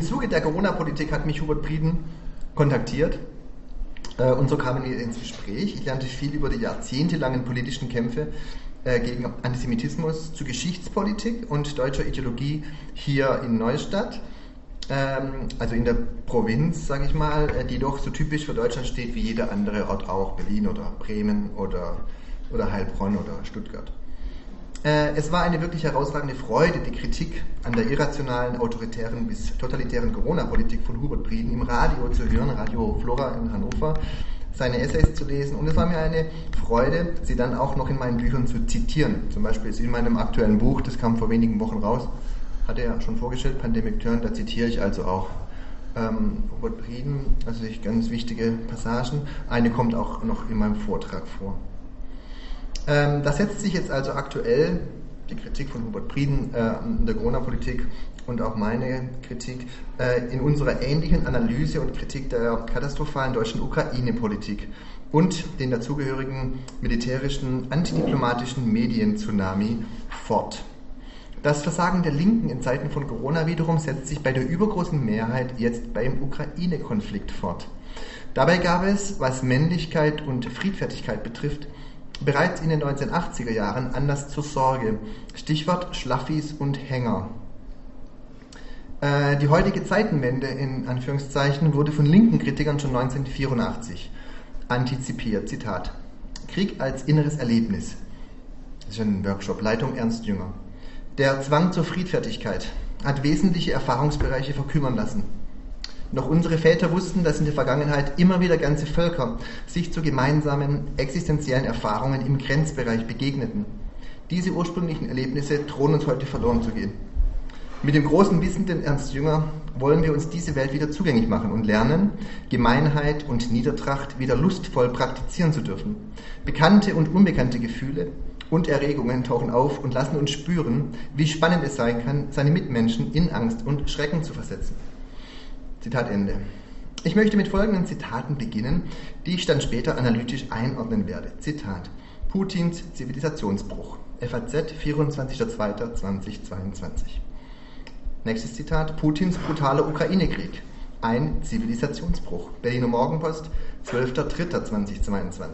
im Zuge der Corona-Politik hat mich Hubert Brieden kontaktiert und so kamen wir ins Gespräch. Ich lernte viel über die jahrzehntelangen politischen Kämpfe gegen Antisemitismus zu Geschichtspolitik und deutscher Ideologie hier in Neustadt, also in der Provinz, sage ich mal, die doch so typisch für Deutschland steht wie jeder andere Ort auch, Berlin oder Bremen oder Heilbronn oder Stuttgart. Es war eine wirklich herausragende Freude, die Kritik an der irrationalen, autoritären bis totalitären Corona-Politik von Hubert Brieden im Radio zu hören, Radio Flora in Hannover, seine Essays zu lesen, und es war mir eine Freude, sie dann auch noch in meinen Büchern zu zitieren. Zum Beispiel in meinem aktuellen Buch, das kam vor wenigen Wochen raus, hatte er schon vorgestellt, Pandemic Turn, da zitiere ich also auch Hubert Brieden, also ganz wichtige Passagen. Eine kommt auch noch in meinem Vortrag vor. Da setzt sich jetzt also aktuell die Kritik von Hubert Brieden in der Corona-Politik und auch meine Kritik in unserer ähnlichen Analyse und Kritik der katastrophalen deutschen Ukraine-Politik und den dazugehörigen militärischen, antidiplomatischen Medien-Tsunami fort. Das Versagen der Linken in Zeiten von Corona wiederum setzt sich bei der übergroßen Mehrheit jetzt beim Ukraine-Konflikt fort. Dabei gab es, was Männlichkeit und Friedfertigkeit betrifft, bereits in den 1980er Jahren Anlass zur Sorge. Stichwort Schlaffis und Hänger. Die heutige Zeitenwende in Anführungszeichen wurde von linken Kritikern schon 1984 antizipiert. Zitat: Krieg als inneres Erlebnis. Das ist ein Workshop, Leitung Ernst Jünger. Der Zwang zur Friedfertigkeit hat wesentliche Erfahrungsbereiche verkümmern lassen. Noch unsere Väter wussten, dass in der Vergangenheit immer wieder ganze Völker sich zu gemeinsamen existenziellen Erfahrungen im Grenzbereich begegneten. Diese ursprünglichen Erlebnisse drohen uns heute verloren zu gehen. Mit dem großen Wissenden Ernst Jünger wollen wir uns diese Welt wieder zugänglich machen und lernen, Gemeinheit und Niedertracht wieder lustvoll praktizieren zu dürfen. Bekannte und unbekannte Gefühle und Erregungen tauchen auf und lassen uns spüren, wie spannend es sein kann, seine Mitmenschen in Angst und Schrecken zu versetzen. Zitat Ende. Ich möchte mit folgenden Zitaten beginnen, die ich dann später analytisch einordnen werde. Zitat: Putins Zivilisationsbruch. FAZ 24.02.2022. Nächstes Zitat: Putins brutaler Ukraine-Krieg. Ein Zivilisationsbruch. Berliner Morgenpost 12.03.2022.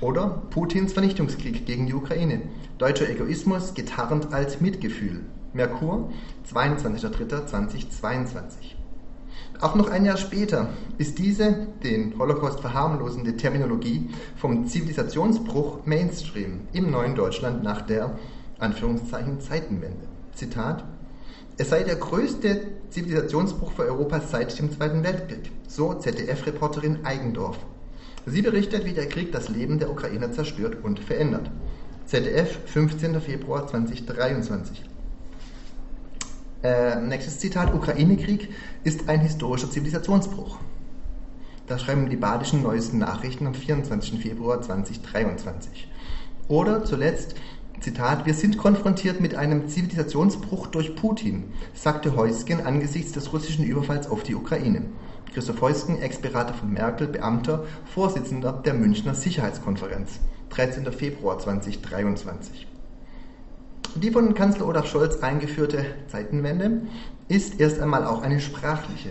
Oder Putins Vernichtungskrieg gegen die Ukraine. Deutscher Egoismus getarnt als Mitgefühl. Merkur 22.03.2022. Auch noch ein Jahr später ist diese, den Holocaust verharmlosende Terminologie vom Zivilisationsbruch Mainstream im neuen Deutschland nach der Anführungszeichen Zeitenwende. Zitat: Es sei der größte Zivilisationsbruch für Europa seit dem Zweiten Weltkrieg, so ZDF-Reporterin Eigendorf. Sie berichtet, wie der Krieg das Leben der Ukrainer zerstört und verändert. ZDF, 15. Februar 2023. Nächstes Zitat: Ukraine-Krieg ist ein historischer Zivilisationsbruch. Da schreiben die badischen Neuesten Nachrichten am 24. Februar 2023. Oder zuletzt, Zitat: Wir sind konfrontiert mit einem Zivilisationsbruch durch Putin, sagte Heusgen angesichts des russischen Überfalls auf die Ukraine. Christoph Heusgen, Ex-Berater von Merkel, Beamter, Vorsitzender der Münchner Sicherheitskonferenz, 13. Februar 2023. Die von Kanzler Olaf Scholz eingeführte Zeitenwende ist erst einmal auch eine sprachliche.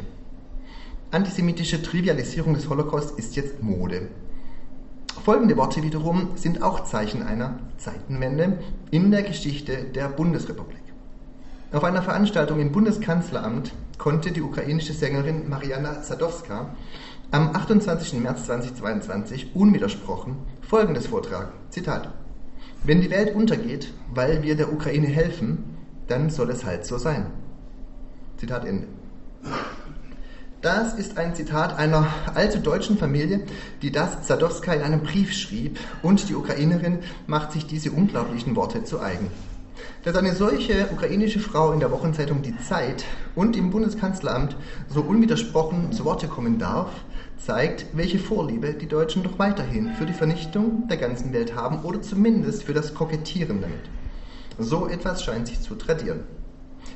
Antisemitische Trivialisierung des Holocaust ist jetzt Mode. Folgende Worte wiederum sind auch Zeichen einer Zeitenwende in der Geschichte der Bundesrepublik. Auf einer Veranstaltung im Bundeskanzleramt konnte die ukrainische Sängerin Mariana Sadowska am 28. März 2022 unwidersprochen Folgendes vortragen. Zitat: Wenn die Welt untergeht, weil wir der Ukraine helfen, dann soll es halt so sein. Zitat Ende. Das ist ein Zitat einer allzu deutschen Familie, die das Sadowska in einem Brief schrieb, und die Ukrainerin macht sich diese unglaublichen Worte zu eigen. Dass eine solche ukrainische Frau in der Wochenzeitung Die Zeit und im Bundeskanzleramt so unwidersprochen zu Worte kommen darf, zeigt, welche Vorliebe die Deutschen doch weiterhin für die Vernichtung der ganzen Welt haben oder zumindest für das Kokettieren damit. So etwas scheint sich zu tradieren.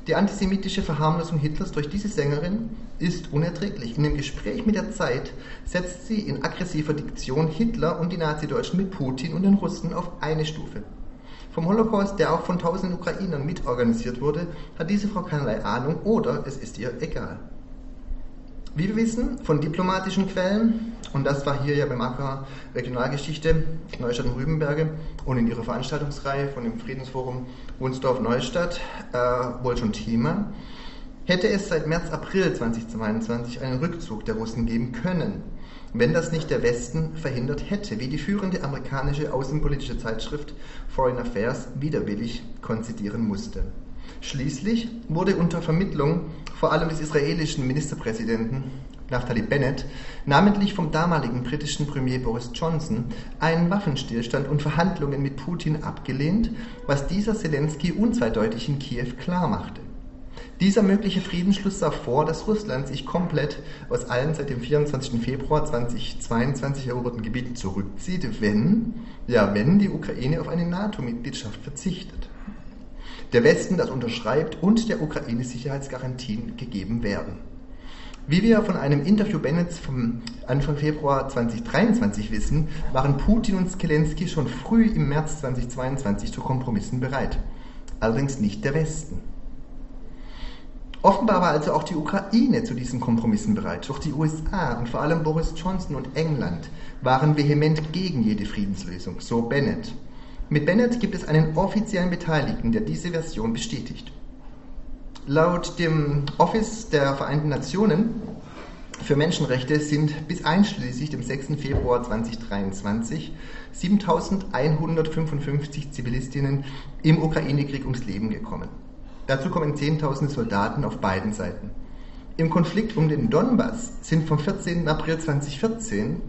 Die antisemitische Verharmlosung Hitlers durch diese Sängerin ist unerträglich. In dem Gespräch mit der Zeit setzt sie in aggressiver Diktion Hitler und die Nazi-Deutschen mit Putin und den Russen auf eine Stufe. Vom Holocaust, der auch von tausenden Ukrainern mitorganisiert wurde, hat diese Frau keinerlei Ahnung oder es ist ihr egal. Wie wir wissen, von diplomatischen Quellen, und das war hier ja beim AKR Regionalgeschichte Neustadt und Rübenberge und in ihrer Veranstaltungsreihe von dem Friedensforum Wunstorf-Neustadt wohl schon Thema, hätte es seit März, April 2022 einen Rückzug der Russen geben können, wenn das nicht der Westen verhindert hätte, wie die führende amerikanische außenpolitische Zeitschrift Foreign Affairs widerwillig konzidieren musste. Schließlich wurde unter Vermittlung vor allem des israelischen Ministerpräsidenten Naftali Bennett, namentlich vom damaligen britischen Premier Boris Johnson, einen Waffenstillstand und Verhandlungen mit Putin abgelehnt, was dieser Selenskyj unzweideutig in Kiew klarmachte. Dieser mögliche Friedensschluss sah vor, dass Russland sich komplett aus allen seit dem 24. Februar 2022 eroberten Gebieten zurückzieht, wenn die Ukraine auf eine NATO-Mitgliedschaft verzichtet. Der Westen das unterschreibt und der Ukraine Sicherheitsgarantien gegeben werden. Wie wir von einem Interview Bennets vom Anfang Februar 2023 wissen, waren Putin und Selenskyj schon früh im März 2022 zu Kompromissen bereit. Allerdings nicht der Westen. Offenbar war also auch die Ukraine zu diesen Kompromissen bereit, doch die USA und vor allem Boris Johnson und England waren vehement gegen jede Friedenslösung, so Bennett. Mit Bennett gibt es einen offiziellen Beteiligten, der diese Version bestätigt. Laut dem Office der Vereinten Nationen für Menschenrechte sind bis einschließlich dem 6. Februar 2023 7.155 Zivilistinnen im Ukraine-Krieg ums Leben gekommen. Dazu kommen 10.000 Soldaten auf beiden Seiten. Im Konflikt um den Donbass sind vom 14. April 2014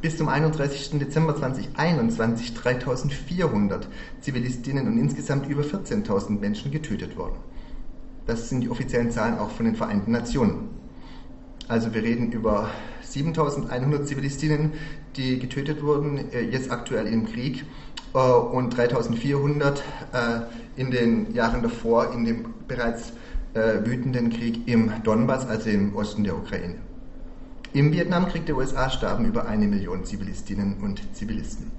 bis zum 31. Dezember 2021 3.400 Zivilistinnen und insgesamt über 14.000 Menschen getötet worden. Das sind die offiziellen Zahlen auch von den Vereinten Nationen. Also wir reden über 7.100 Zivilistinnen, die getötet wurden, jetzt aktuell im Krieg, und 3.400 in den Jahren davor in dem bereits wütenden Krieg im Donbass, also im Osten der Ukraine. Im Vietnamkrieg der USA starben über 1 Million Zivilistinnen und Zivilisten.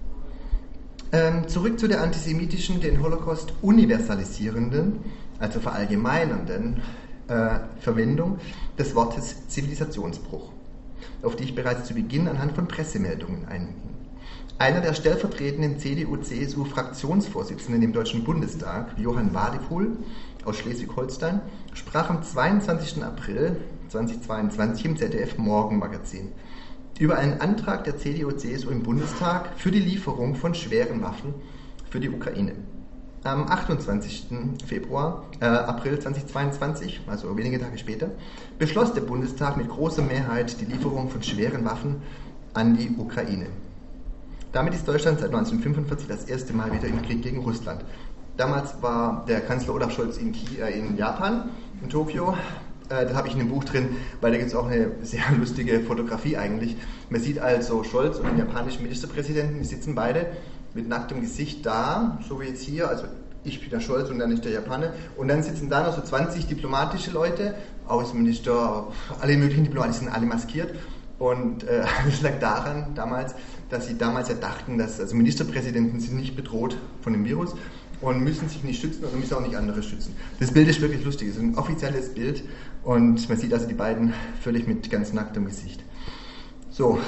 Zurück zu der antisemitischen, den Holocaust universalisierenden, also verallgemeinernden Verwendung des Wortes Zivilisationsbruch, auf die ich bereits zu Beginn anhand von Pressemeldungen einging. Einer der stellvertretenden CDU-CSU-Fraktionsvorsitzenden im Deutschen Bundestag, Johann Wadepool aus Schleswig-Holstein, sprach am 22. April 2022 im ZDF Morgenmagazin über einen Antrag der CDU-CSU im Bundestag für die Lieferung von schweren Waffen für die Ukraine. Am 28. April 2022, also wenige Tage später, beschloss der Bundestag mit großer Mehrheit die Lieferung von schweren Waffen an die Ukraine. Damit ist Deutschland seit 1945 das erste Mal wieder im Krieg gegen Russland. Damals war der Kanzler Olaf Scholz in Japan, in Tokio. Das habe ich in einem Buch drin, weil da gibt es auch eine sehr lustige Fotografie eigentlich. Man sieht also Scholz und den japanischen Ministerpräsidenten, die sitzen beide mit nacktem Gesicht da, so wie jetzt hier, also ich bin der Scholz und dann ist der Japaner. Und dann sitzen da noch so 20 diplomatische Leute, Außenminister, alle möglichen Diplomaten, die sind alle maskiert. Und das lag daran damals, dass sie damals ja dachten, dass also Ministerpräsidenten sind nicht bedroht von dem Virus und müssen sich nicht schützen und müssen auch nicht andere schützen. Das Bild ist wirklich lustig, es ist ein offizielles Bild und man sieht also die beiden völlig mit ganz nacktem Gesicht. So,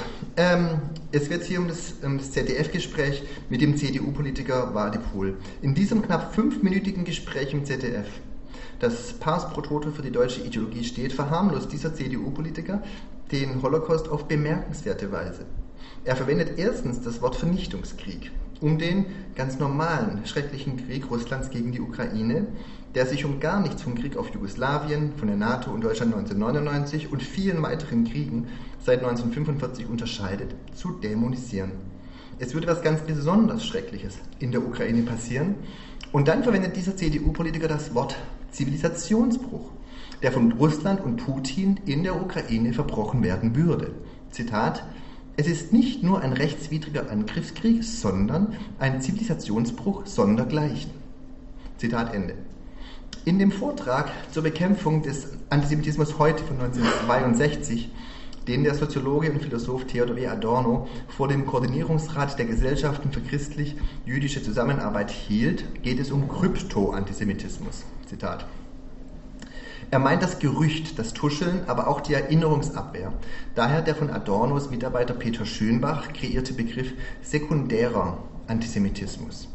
jetzt geht es hier um das ZDF-Gespräch mit dem CDU-Politiker Wadepool. In diesem knapp 5-minütigen Gespräch im ZDF, das Pars pro Toto für die deutsche Ideologie steht, verharmlost dieser CDU-Politiker den Holocaust auf bemerkenswerte Weise. Er verwendet erstens das Wort Vernichtungskrieg, um den ganz normalen, schrecklichen Krieg Russlands gegen die Ukraine, der sich um gar nichts vom Krieg auf Jugoslawien, von der NATO und Deutschland 1999 und vielen weiteren Kriegen seit 1945 unterscheidet, zu dämonisieren. Es würde was ganz besonders Schreckliches in der Ukraine passieren. Und dann verwendet dieser CDU-Politiker das Wort Zivilisationsbruch, der von Russland und Putin in der Ukraine verbrochen werden würde. Zitat: Es ist nicht nur ein rechtswidriger Angriffskrieg, sondern ein Zivilisationsbruch sondergleichen. Zitat Ende. In dem Vortrag zur Bekämpfung des Antisemitismus heute von 1962 den der Soziologe und Philosoph Theodor W. Adorno vor dem Koordinierungsrat der Gesellschaften für christlich-jüdische Zusammenarbeit hielt, geht es um Krypto-Antisemitismus. Zitat. Er meint das Gerücht, das Tuscheln, aber auch die Erinnerungsabwehr. Daher der von Adornos Mitarbeiter Peter Schönbach kreierte Begriff sekundärer Antisemitismus.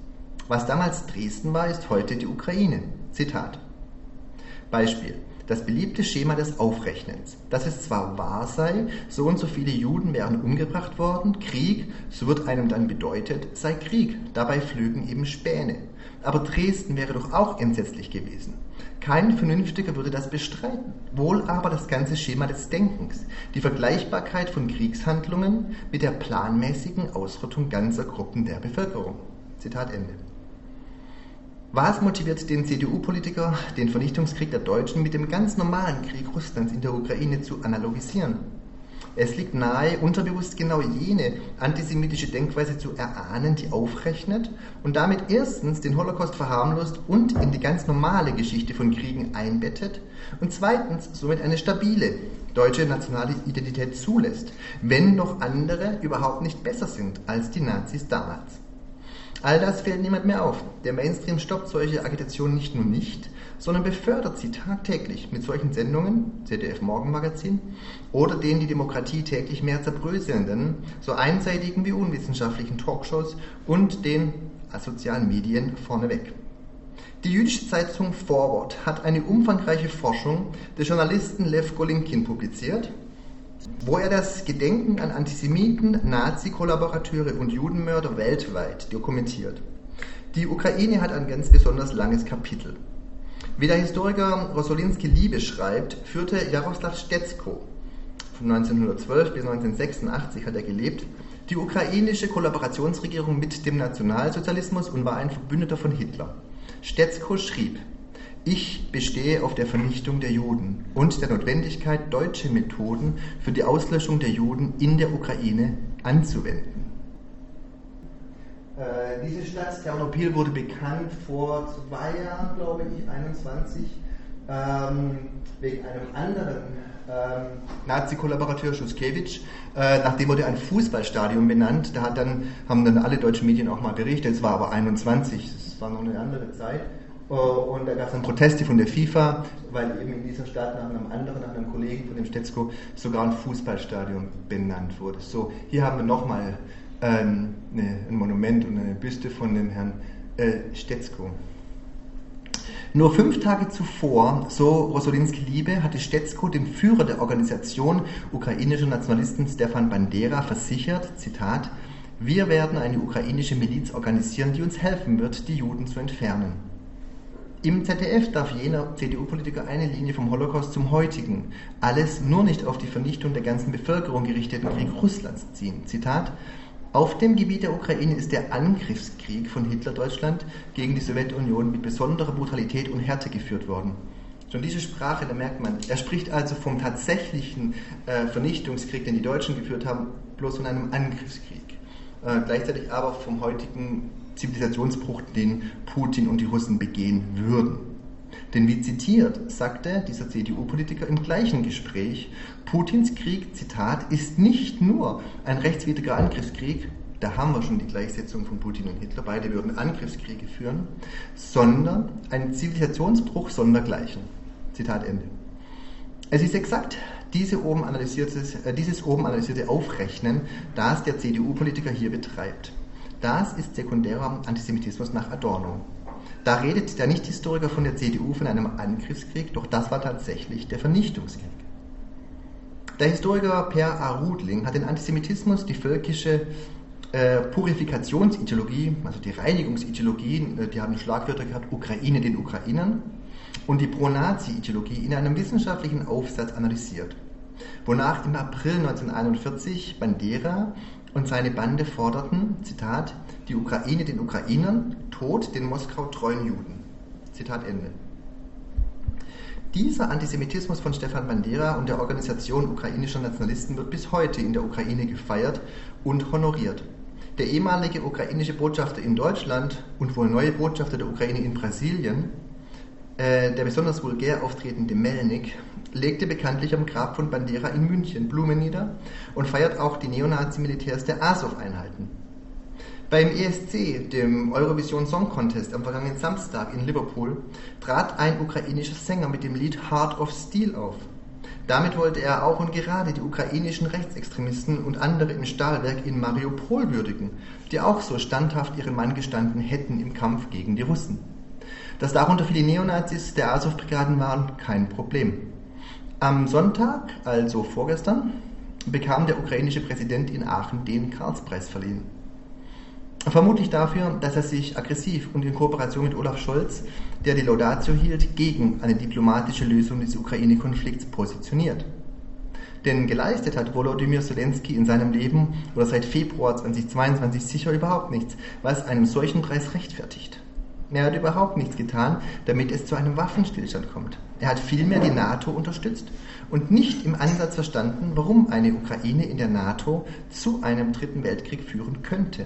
Was damals Dresden war, ist heute die Ukraine. Zitat. Beispiel. Das beliebte Schema des Aufrechnens, dass es zwar wahr sei, so und so viele Juden wären umgebracht worden, Krieg, so wird einem dann bedeutet, sei Krieg, dabei flögen eben Späne. Aber Dresden wäre doch auch entsetzlich gewesen. Kein Vernünftiger würde das bestreiten, wohl aber das ganze Schema des Denkens, die Vergleichbarkeit von Kriegshandlungen mit der planmäßigen Ausrottung ganzer Gruppen der Bevölkerung. Zitat Ende. Was motiviert den CDU-Politiker, den Vernichtungskrieg der Deutschen mit dem ganz normalen Krieg Russlands in der Ukraine zu analogisieren? Es liegt nahe, unterbewusst genau jene antisemitische Denkweise zu erahnen, die aufrechnet und damit erstens den Holocaust verharmlost und in die ganz normale Geschichte von Kriegen einbettet und zweitens somit eine stabile deutsche nationale Identität zulässt, wenn doch andere überhaupt nicht besser sind als die Nazis damals. All das fällt niemand mehr auf. Der Mainstream stoppt solche Agitationen nicht nur nicht, sondern befördert sie tagtäglich mit solchen Sendungen, ZDF Morgenmagazin, oder den die Demokratie täglich mehr zerbröselnden, so einseitigen wie unwissenschaftlichen Talkshows und den sozialen Medien vorneweg. Die jüdische Zeitung Forward hat eine umfangreiche Forschung des Journalisten Lev Golinkin publiziert, wo er das Gedenken an Antisemiten, Nazi-Kollaborateure und Judenmörder weltweit dokumentiert. Die Ukraine hat ein ganz besonders langes Kapitel. Wie der Historiker Rosolinski Liebe schreibt, führte Jaroslav Stetsko, von 1912 bis 1986 hat er gelebt, die ukrainische Kollaborationsregierung mit dem Nationalsozialismus und war ein Verbündeter von Hitler. Stetsko schrieb: Ich bestehe auf der Vernichtung der Juden und der Notwendigkeit, deutsche Methoden für die Auslöschung der Juden in der Ukraine anzuwenden. Diese Stadt Ternopil wurde bekannt vor 2 Jahren, glaube ich, 21, wegen einem anderen Nazi-Kollaborateur Schuschkewitsch, nachdem wurde ein Fußballstadion benannt. Da haben dann alle deutschen Medien auch mal berichtet, es war aber 21, es war noch eine andere Zeit. Und da gab es dann Proteste von der FIFA, weil eben in dieser Stadt nach einem Kollegen von dem Stetsko sogar ein Fußballstadion benannt wurde. So, hier haben wir nochmal ein Monument und eine Büste von dem Herrn Stetsko. Nur 5 Tage zuvor, so Rosolinski Liebe, hatte Stetsko dem Führer der Organisation ukrainischer Nationalisten Stefan Bandera versichert, Zitat, wir werden eine ukrainische Miliz organisieren, die uns helfen wird, die Juden zu entfernen. Im ZDF darf jener CDU-Politiker eine Linie vom Holocaust zum heutigen, alles nur nicht auf die Vernichtung der ganzen Bevölkerung gerichteten Krieg Russlands ziehen. Zitat, auf dem Gebiet der Ukraine ist der Angriffskrieg von Hitler-Deutschland gegen die Sowjetunion mit besonderer Brutalität und Härte geführt worden. Schon diese Sprache, da merkt man, er spricht also vom tatsächlichen Vernichtungskrieg, den die Deutschen geführt haben, bloß von einem Angriffskrieg. Gleichzeitig aber vom heutigen Zivilisationsbruch, den Putin und die Russen begehen würden. Denn wie zitiert, sagte dieser CDU-Politiker im gleichen Gespräch, Putins Krieg, Zitat, ist nicht nur ein rechtswidriger Angriffskrieg, da haben wir schon die Gleichsetzung von Putin und Hitler, beide würden Angriffskriege führen, sondern ein Zivilisationsbruch sondergleichen. Zitat Ende. Es ist exakt dieses oben analysierte Aufrechnen, das der CDU-Politiker hier betreibt. Das ist sekundärer Antisemitismus nach Adorno. Da redet der Nicht-Historiker von der CDU von einem Angriffskrieg, doch das war tatsächlich der Vernichtungskrieg. Der Historiker Per A. Rudling hat den Antisemitismus, die völkische Purifikationsideologie, also die Reinigungsideologie, die haben Schlagwörter gehabt, Ukraine den Ukrainern, und die Pro-Nazi-Ideologie in einem wissenschaftlichen Aufsatz analysiert, wonach im April 1941 Bandera und seine Bande forderten, Zitat, die Ukraine den Ukrainern, Tod den Moskau treuen Juden. Zitat Ende. Dieser Antisemitismus von Stefan Bandera und der Organisation ukrainischer Nationalisten wird bis heute in der Ukraine gefeiert und honoriert. Der ehemalige ukrainische Botschafter in Deutschland und wohl neue Botschafter der Ukraine in Brasilien, der besonders vulgär auftretende Melnik, legte bekanntlich am Grab von Bandera in München Blumen nieder und feiert auch die Neonazi-Militärs der Azov-Einheiten. Beim ESC, dem Eurovision Song Contest, am vergangenen Samstag in Liverpool, trat ein ukrainischer Sänger mit dem Lied Heart of Steel auf. Damit wollte er auch und gerade die ukrainischen Rechtsextremisten und andere im Stahlwerk in Mariupol würdigen, die auch so standhaft ihren Mann gestanden hätten im Kampf gegen die Russen. Dass darunter viele Neonazis der Azov-Brigaden waren, kein Problem. Am Sonntag, also vorgestern, bekam der ukrainische Präsident in Aachen den Karlspreis verliehen. Vermutlich dafür, dass er sich aggressiv und in Kooperation mit Olaf Scholz, der die Laudatio hielt, gegen eine diplomatische Lösung des Ukraine-Konflikts positioniert. Denn geleistet hat Wolodymyr Selenskyj in seinem Leben oder seit Februar 2022 sicher überhaupt nichts, was einen solchen Preis rechtfertigt. Er hat überhaupt nichts getan, damit es zu einem Waffenstillstand kommt. Er hat vielmehr die NATO unterstützt und nicht im Ansatz verstanden, warum eine Ukraine in der NATO zu einem dritten Weltkrieg führen könnte.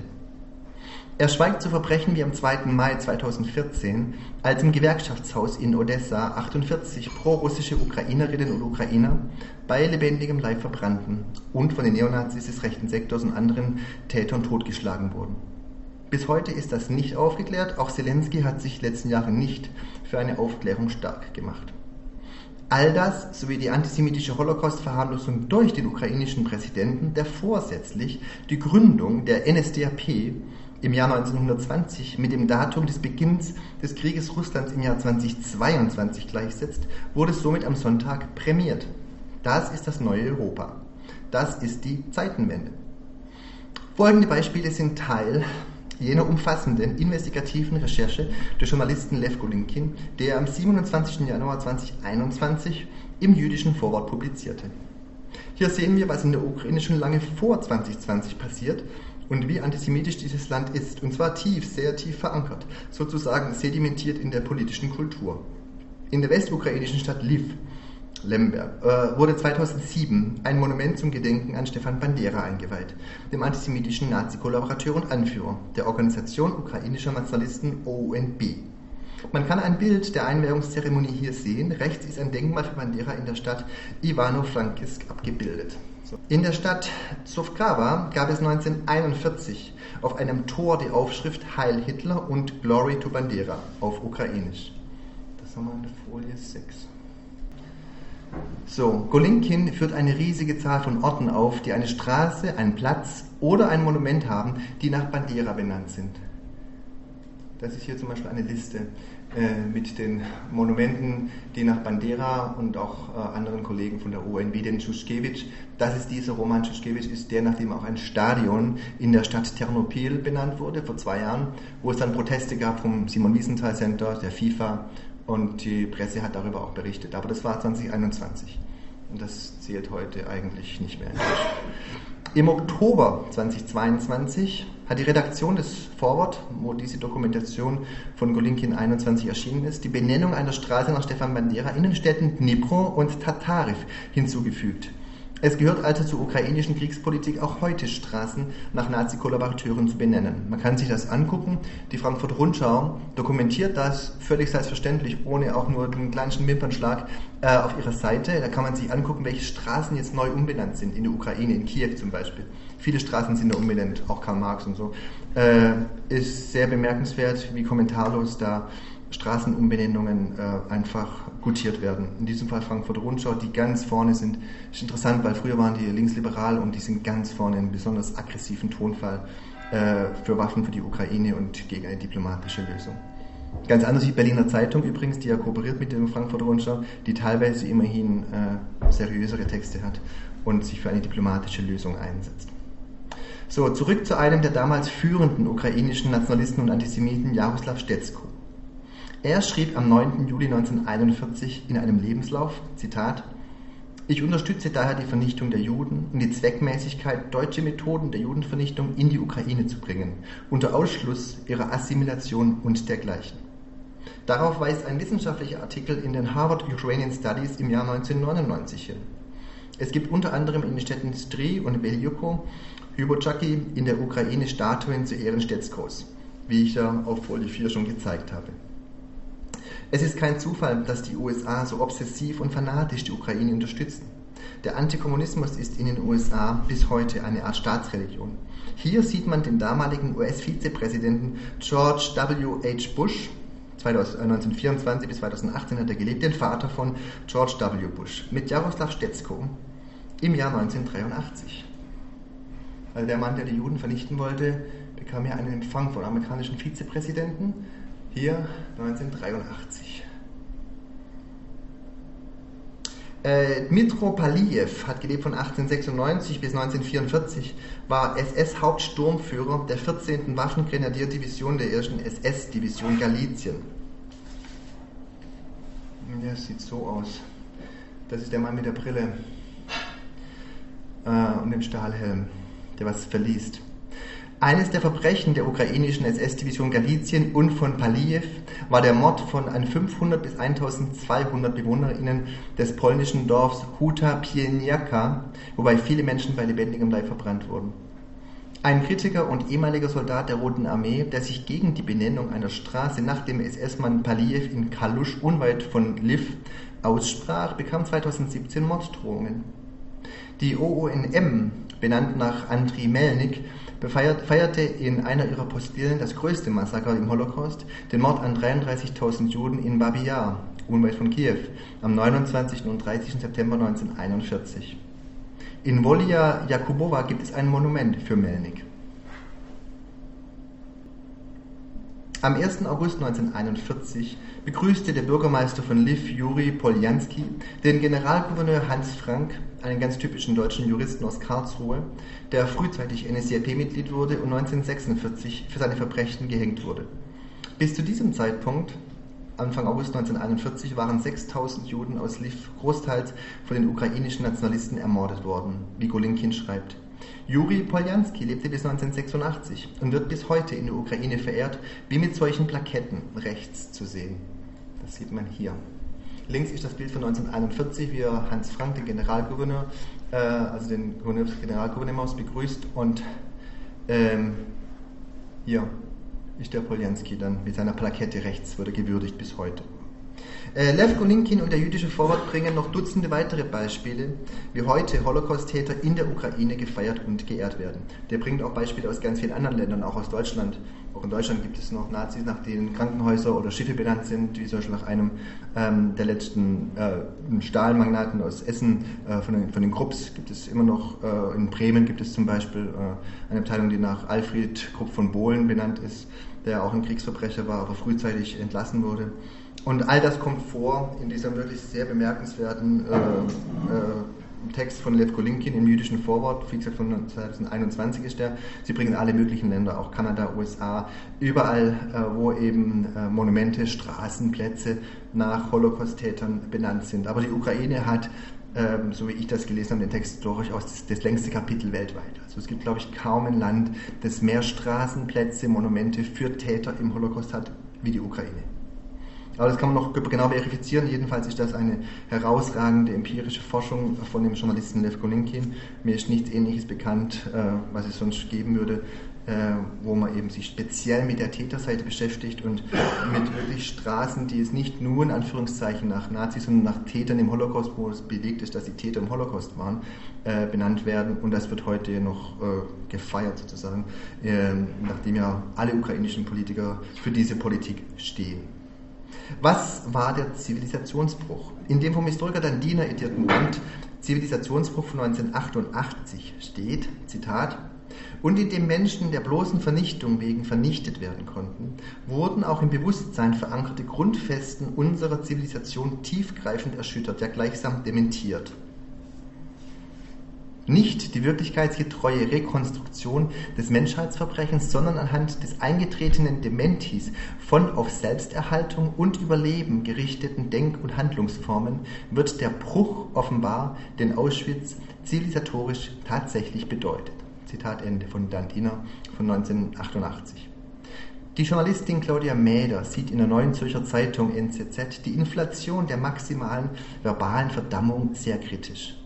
Er schweigt zu Verbrechen wie am 2. Mai 2014, als im Gewerkschaftshaus in Odessa 48 prorussische Ukrainerinnen und Ukrainer bei lebendigem Leib verbrannten und von den Neonazis des rechten Sektors und anderen Tätern totgeschlagen wurden. Bis heute ist das nicht aufgeklärt, auch Selenskyj hat sich letzten Jahre nicht für eine Aufklärung stark gemacht. All das sowie die antisemitische Holocaust-Verharmlosung durch den ukrainischen Präsidenten, der vorsätzlich die Gründung der NSDAP im Jahr 1920 mit dem Datum des Beginns des Krieges Russlands im Jahr 2022 gleichsetzt, wurde somit am Sonntag prämiert. Das ist das neue Europa. Das ist die Zeitenwende. Folgende Beispiele sind Teil jener umfassenden investigativen Recherche des Journalisten Lev Golinkin, der am 27. Januar 2021 im jüdischen Forward publizierte. Hier sehen wir, was in der Ukraine schon lange vor 2020 passiert und wie antisemitisch dieses Land ist, und zwar tief, sehr tief verankert, sozusagen sedimentiert in der politischen Kultur. In der westukrainischen Stadt Lviv, Lemberg, wurde 2007 ein Monument zum Gedenken an Stefan Bandera eingeweiht, dem antisemitischen Nazi-Kollaborateur und Anführer der Organisation ukrainischer Nationalisten OUNB. Man kann ein Bild der Einweihungszeremonie hier sehen. Rechts ist ein Denkmal für Bandera in der Stadt Ivano-Frankivsk abgebildet. In der Stadt Sovkava gab es 1941 auf einem Tor die Aufschrift Heil Hitler und Glory to Bandera auf Ukrainisch. Das haben wir in der Folie 6. So, Golinkin führt eine riesige Zahl von Orten auf, die eine Straße, einen Platz oder ein Monument haben, die nach Bandera benannt sind. Das ist hier zum Beispiel eine Liste mit den Monumenten, die nach Bandera und auch anderen Kollegen von der UN, wie den Schuschkewitsch. Das ist dieser Roman Schuschkewitsch, ist der, nachdem auch ein Stadion in der Stadt Ternopil benannt wurde, vor 2 Jahren, wo es dann Proteste gab vom Simon Wiesenthal Center, der FIFA, und die Presse hat darüber auch berichtet. Aber das war 2021 und das zählt heute eigentlich nicht mehr. Im Oktober 2022 hat die Redaktion des Forward, wo diese Dokumentation von Golinkin 21 erschienen ist, die Benennung einer Straße nach Stefan Bandera in den Städten Dnipro und Tatariv hinzugefügt. Es gehört also zur ukrainischen Kriegspolitik, auch heute Straßen nach Nazi-Kollaborateuren zu benennen. Man kann sich das angucken. Die Frankfurter Rundschau dokumentiert das völlig selbstverständlich, ohne auch nur den kleinsten Wimpernschlag auf ihrer Seite. Da kann man sich angucken, welche Straßen jetzt neu umbenannt sind in der Ukraine, in Kiew zum Beispiel. Viele Straßen sind da umbenannt, auch Karl Marx und so. Ist sehr bemerkenswert, wie kommentarlos da Straßenumbenennungen einfach gutiert werden. In diesem Fall Frankfurter Rundschau, die ganz vorne sind. Ist interessant, weil früher waren die linksliberal und die sind ganz vorne in besonders aggressiven Tonfall für Waffen für die Ukraine und gegen eine diplomatische Lösung. Ganz anders die Berliner Zeitung übrigens, die ja kooperiert mit dem Frankfurter Rundschau, die teilweise immerhin seriösere Texte hat und sich für eine diplomatische Lösung einsetzt. So, zurück zu einem der damals führenden ukrainischen Nationalisten und Antisemiten, Jaroslav Stetsko. Er schrieb am 9. Juli 1941 in einem Lebenslauf, Zitat, ich unterstütze daher die Vernichtung der Juden und die Zweckmäßigkeit, deutsche Methoden der Judenvernichtung in die Ukraine zu bringen, unter Ausschluss ihrer Assimilation und dergleichen. Darauf weist ein wissenschaftlicher Artikel in den Harvard Ukrainian Studies im Jahr 1999 hin. Es gibt unter anderem in den Städten Stry und Beljuko, Hybochaki in der Ukraine Statuen zu Ehren Stetskos, wie ich ja auf Folie 4 schon gezeigt habe. Es ist kein Zufall, dass die USA so obsessiv und fanatisch die Ukraine unterstützen. Der Antikommunismus ist in den USA bis heute eine Art Staatsreligion. Hier sieht man den damaligen US-Vizepräsidenten George W.H. Bush, 1924 bis 2018 hat er gelebt, den Vater von George W. Bush, mit Jaroslav Stetsko im Jahr 1983. Also der Mann, der die Juden vernichten wollte, bekam hier einen Empfang vom amerikanischen Vizepräsidenten, hier 1983. Mitropaliev hat gelebt von 1896 bis 1944, war SS-Hauptsturmführer der 14. Waffengrenadierdivision der 1. SS-Division Galizien. Das sieht so aus. Das ist der Mann mit der Brille und dem Stahlhelm, der was verliest. Eines der Verbrechen der ukrainischen SS-Division Galizien und von Paliev war der Mord von an 500 bis 1200 BewohnerInnen des polnischen Dorfs Huta-Pieniaka, wobei viele Menschen bei lebendigem Leib verbrannt wurden. Ein Kritiker und ehemaliger Soldat der Roten Armee, der sich gegen die Benennung einer Straße nach dem SS-Mann Paliev in Kalusch unweit von Lviv aussprach, bekam 2017 Morddrohungen. Die OONM, benannt nach Andriy Melnik, feierte in einer ihrer Postillen das größte Massaker im Holocaust, den Mord an 33.000 Juden in Babi Yar, unweit von Kiew, am 29. und 30. September 1941. In Wolia Jakubowa gibt es ein Monument für Melnik. Am 1. August 1941 begrüßte der Bürgermeister von Lviv, Juri Poljanski, den Generalgouverneur Hans Frank, einen ganz typischen deutschen Juristen aus Karlsruhe, der frühzeitig NSDAP-Mitglied wurde und 1946 für seine Verbrechen gehängt wurde. Bis zu diesem Zeitpunkt, Anfang August 1941, waren 6.000 Juden aus Lviv großteils von den ukrainischen Nationalisten ermordet worden, wie Golinkin schreibt. Juri Poljanski lebte bis 1986 und wird bis heute in der Ukraine verehrt, wie mit solchen Plaketten rechts zu sehen. Das sieht man hier. Links ist das Bild von 1941, wie er Hans Frank, den Generalgouverneur, also den Gouverneur des Generalgouvernements, begrüßt. Und hier ist der Poljanski dann mit seiner Plakette rechts, wurde gewürdigt bis heute. Lev Golinkin und der jüdische Forward bringen noch Dutzende weitere Beispiele, wie heute Holocaust-Täter in der Ukraine gefeiert und geehrt werden. Der bringt auch Beispiele aus ganz vielen anderen Ländern, auch aus Deutschland. Auch in Deutschland gibt es noch Nazis, nach denen Krankenhäuser oder Schiffe benannt sind, wie zum Beispiel nach einem der letzten Stahlmagnaten aus Essen, von den Krupps gibt es immer noch, in Bremen gibt es zum Beispiel eine Abteilung, die nach Alfred Krupp von Bohlen benannt ist, der auch ein Kriegsverbrecher war, aber frühzeitig entlassen wurde. Und all das kommt vor in diesem wirklich sehr bemerkenswerten Text von Lev Golinkin im jüdischen Vorwort, wie gesagt, von 2021 ist der. Sie bringen alle möglichen Länder, auch Kanada, USA, überall, wo eben Monumente, Straßen, Plätze nach Holocaust-Tätern benannt sind. Aber die Ukraine hat, so wie ich das gelesen habe, den Text durchaus das längste Kapitel weltweit. Also es gibt, glaube ich, kaum ein Land, das mehr Straßenplätze, Monumente für Täter im Holocaust hat, wie die Ukraine. Aber das kann man noch genau verifizieren. Jedenfalls ist das eine herausragende empirische Forschung von dem Journalisten Lev Golinkin. Mir ist nichts Ähnliches bekannt, was es sonst geben würde, wo man eben sich speziell mit der Täterseite beschäftigt und mit wirklich Straßen, die es nicht nur in Anführungszeichen nach Nazis, sondern nach Tätern im Holocaust, wo es belegt ist, dass die Täter im Holocaust waren, benannt werden. Und das wird heute noch gefeiert sozusagen, nachdem ja alle ukrainischen Politiker für diese Politik stehen. Was war der Zivilisationsbruch? In dem vom Historiker Dandina edierten Band Zivilisationsbruch von 1988 steht, Zitat, und indem Menschen der bloßen Vernichtung wegen vernichtet werden konnten, wurden auch im Bewusstsein verankerte Grundfesten unserer Zivilisation tiefgreifend erschüttert, ja gleichsam dementiert. Nicht die wirklichkeitsgetreue Rekonstruktion des Menschheitsverbrechens, sondern anhand des eingetretenen Dementis von auf Selbsterhaltung und Überleben gerichteten Denk- und Handlungsformen wird der Bruch offenbar, den Auschwitz zivilisatorisch tatsächlich bedeutet. Zitat Ende von Dandina von 1988. Die Journalistin Claudia Mäder sieht in der Neuen Zürcher Zeitung NZZ die Inflation der maximalen verbalen Verdammung sehr kritisch.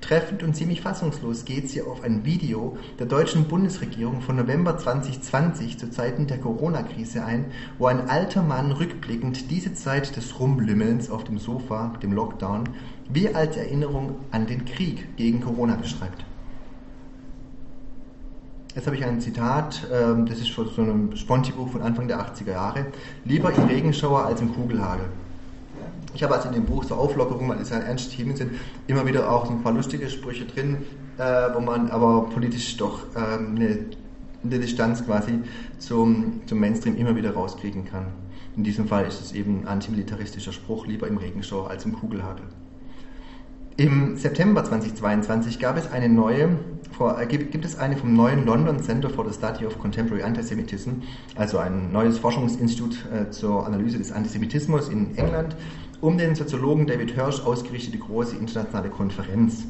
Treffend und ziemlich fassungslos geht sie auf ein Video der deutschen Bundesregierung von November 2020 zu Zeiten der Corona-Krise ein, wo ein alter Mann rückblickend diese Zeit des Rumlümmelns auf dem Sofa, dem Lockdown, wie als Erinnerung an den Krieg gegen Corona beschreibt. Jetzt habe ich ein Zitat, das ist von so einem Sponti-Buch von Anfang der 80er Jahre. Lieber im Regenschauer als im Kugelhagel. Ich habe also in dem Buch zur Auflockerung, weil es ja ernste Themen sind, immer wieder auch so ein paar lustige Sprüche drin, wo man aber politisch doch eine Distanz quasi zum Mainstream immer wieder rauskriegen kann. In diesem Fall ist es eben ein antimilitaristischer Spruch, lieber im Regenschauer als im Kugelhagel. Im September 2022 gibt es eine vom neuen London Center for the Study of Contemporary Antisemitism, also ein neues Forschungsinstitut zur Analyse des Antisemitismus in England, um den Soziologen David Hirsch ausgerichtete große internationale Konferenz.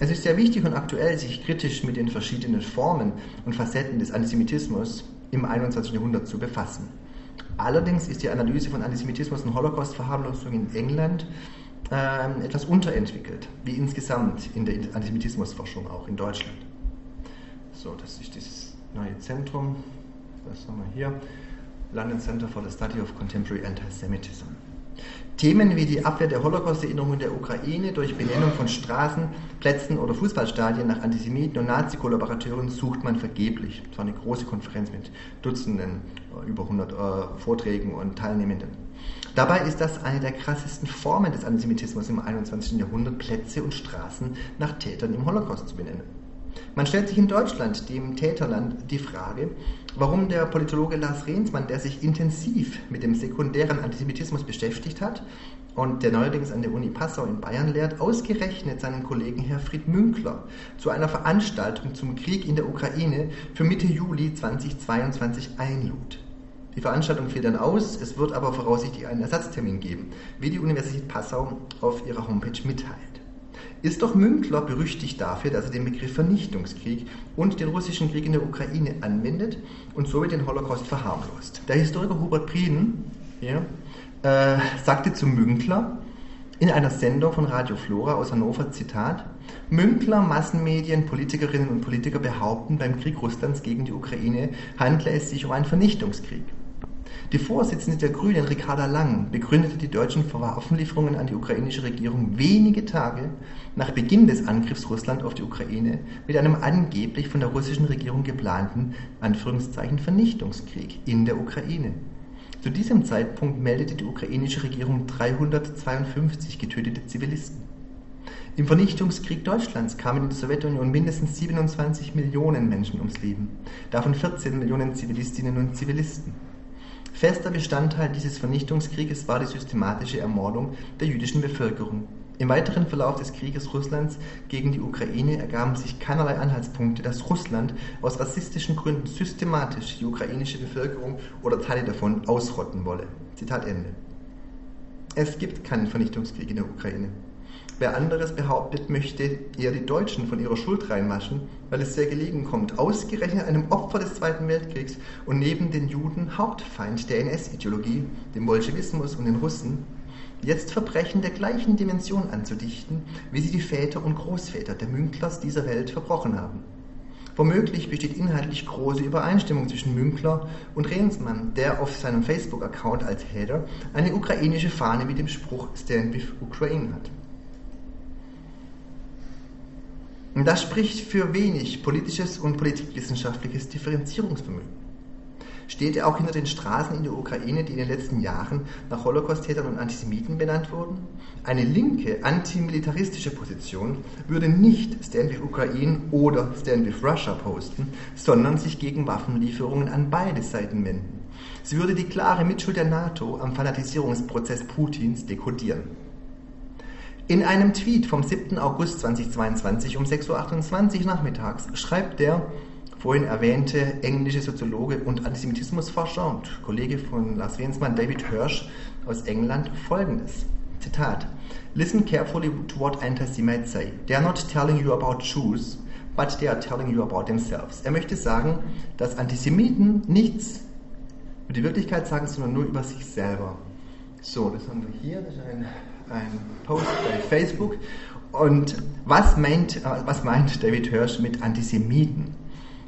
Es ist sehr wichtig und aktuell, sich kritisch mit den verschiedenen Formen und Facetten des Antisemitismus im 21. Jahrhundert zu befassen. Allerdings ist die Analyse von Antisemitismus und Holocaust-Verharmlosung in England etwas unterentwickelt, wie insgesamt in der Antisemitismusforschung auch in Deutschland. So, das ist dieses neue Zentrum, das haben wir hier, London Center for the Study of Contemporary Antisemitism. Themen wie die Abwehr der Holocaust-Erinnerung in der Ukraine durch Benennung von Straßen, Plätzen oder Fußballstadien nach Antisemiten und Nazi-Kollaborateuren sucht man vergeblich. Es war eine große Konferenz mit Dutzenden, über 100 Vorträgen und Teilnehmenden. Dabei ist das eine der krassesten Formen des Antisemitismus im 21. Jahrhundert, Plätze und Straßen nach Tätern im Holocaust zu benennen. Man stellt sich in Deutschland, dem Täterland, die Frage, warum der Politologe Lars Rehnsmann, der sich intensiv mit dem sekundären Antisemitismus beschäftigt hat und der neuerdings an der Uni Passau in Bayern lehrt, ausgerechnet seinen Kollegen Herfried Münkler zu einer Veranstaltung zum Krieg in der Ukraine für Mitte Juli 2022 einlud. Die Veranstaltung fiel dann aus, es wird aber voraussichtlich einen Ersatztermin geben, wie die Universität Passau auf ihrer Homepage mitteilt. Ist doch Münkler berüchtigt dafür, dass er den Begriff Vernichtungskrieg und den russischen Krieg in der Ukraine anwendet und somit den Holocaust verharmlost. Der Historiker Hubert Brieden sagte zu Münkler in einer Sendung von Radio Flora aus Hannover, Zitat, Münkler, Massenmedien, Politikerinnen und Politiker behaupten, beim Krieg Russlands gegen die Ukraine handle es sich um einen Vernichtungskrieg. Die Vorsitzende der Grünen, Ricarda Lang, begründete die deutschen Waffenlieferungen an die ukrainische Regierung wenige Tage nach Beginn des Angriffs Russlands auf die Ukraine mit einem angeblich von der russischen Regierung geplanten, Anführungszeichen, Vernichtungskrieg in der Ukraine. Zu diesem Zeitpunkt meldete die ukrainische Regierung 352 getötete Zivilisten. Im Vernichtungskrieg Deutschlands kamen in der Sowjetunion mindestens 27 Millionen Menschen ums Leben, davon 14 Millionen Zivilistinnen und Zivilisten. Fester Bestandteil dieses Vernichtungskrieges war die systematische Ermordung der jüdischen Bevölkerung. Im weiteren Verlauf des Krieges Russlands gegen die Ukraine ergaben sich keinerlei Anhaltspunkte, dass Russland aus rassistischen Gründen systematisch die ukrainische Bevölkerung oder Teile davon ausrotten wolle. Zitat Ende. Es gibt keinen Vernichtungskrieg in der Ukraine. Wer anderes behauptet, möchte eher die Deutschen von ihrer Schuld reinwaschen, weil es sehr gelegen kommt, ausgerechnet einem Opfer des Zweiten Weltkriegs und neben den Juden Hauptfeind der NS-Ideologie, dem Bolschewismus und den Russen, jetzt Verbrechen der gleichen Dimension anzudichten, wie sie die Väter und Großväter der Münklers dieser Welt verbrochen haben. Womöglich besteht inhaltlich große Übereinstimmung zwischen Münkler und Rehnsmann, der auf seinem Facebook-Account als Header eine ukrainische Fahne mit dem Spruch Stand with Ukraine hat. Das spricht für wenig politisches und politikwissenschaftliches Differenzierungsvermögen. Steht er auch hinter den Straßen in der Ukraine, die in den letzten Jahren nach Holocaust-Tätern und Antisemiten benannt wurden? Eine linke, antimilitaristische Position würde nicht Stand with Ukraine oder Stand with Russia posten, sondern sich gegen Waffenlieferungen an beide Seiten wenden. Sie würde die klare Mitschuld der NATO am Fanatisierungsprozess Putins dekodieren. In einem Tweet vom 7. August 2022 um 6:28 Uhr nachmittags schreibt der vorhin erwähnte englische Soziologe und Antisemitismusforscher und Kollege von Lars Rehnsmann, David Hirsch aus England, folgendes, Zitat, Listen carefully to what anti-Semites say. They are not telling you about Jews, but they are telling you about themselves. Er möchte sagen, dass Antisemiten nichts über die Wirklichkeit sagen, sondern nur über sich selber. So, das haben wir hier, das ist ein Post bei Facebook. Und was meint David Hirsch mit Antisemiten?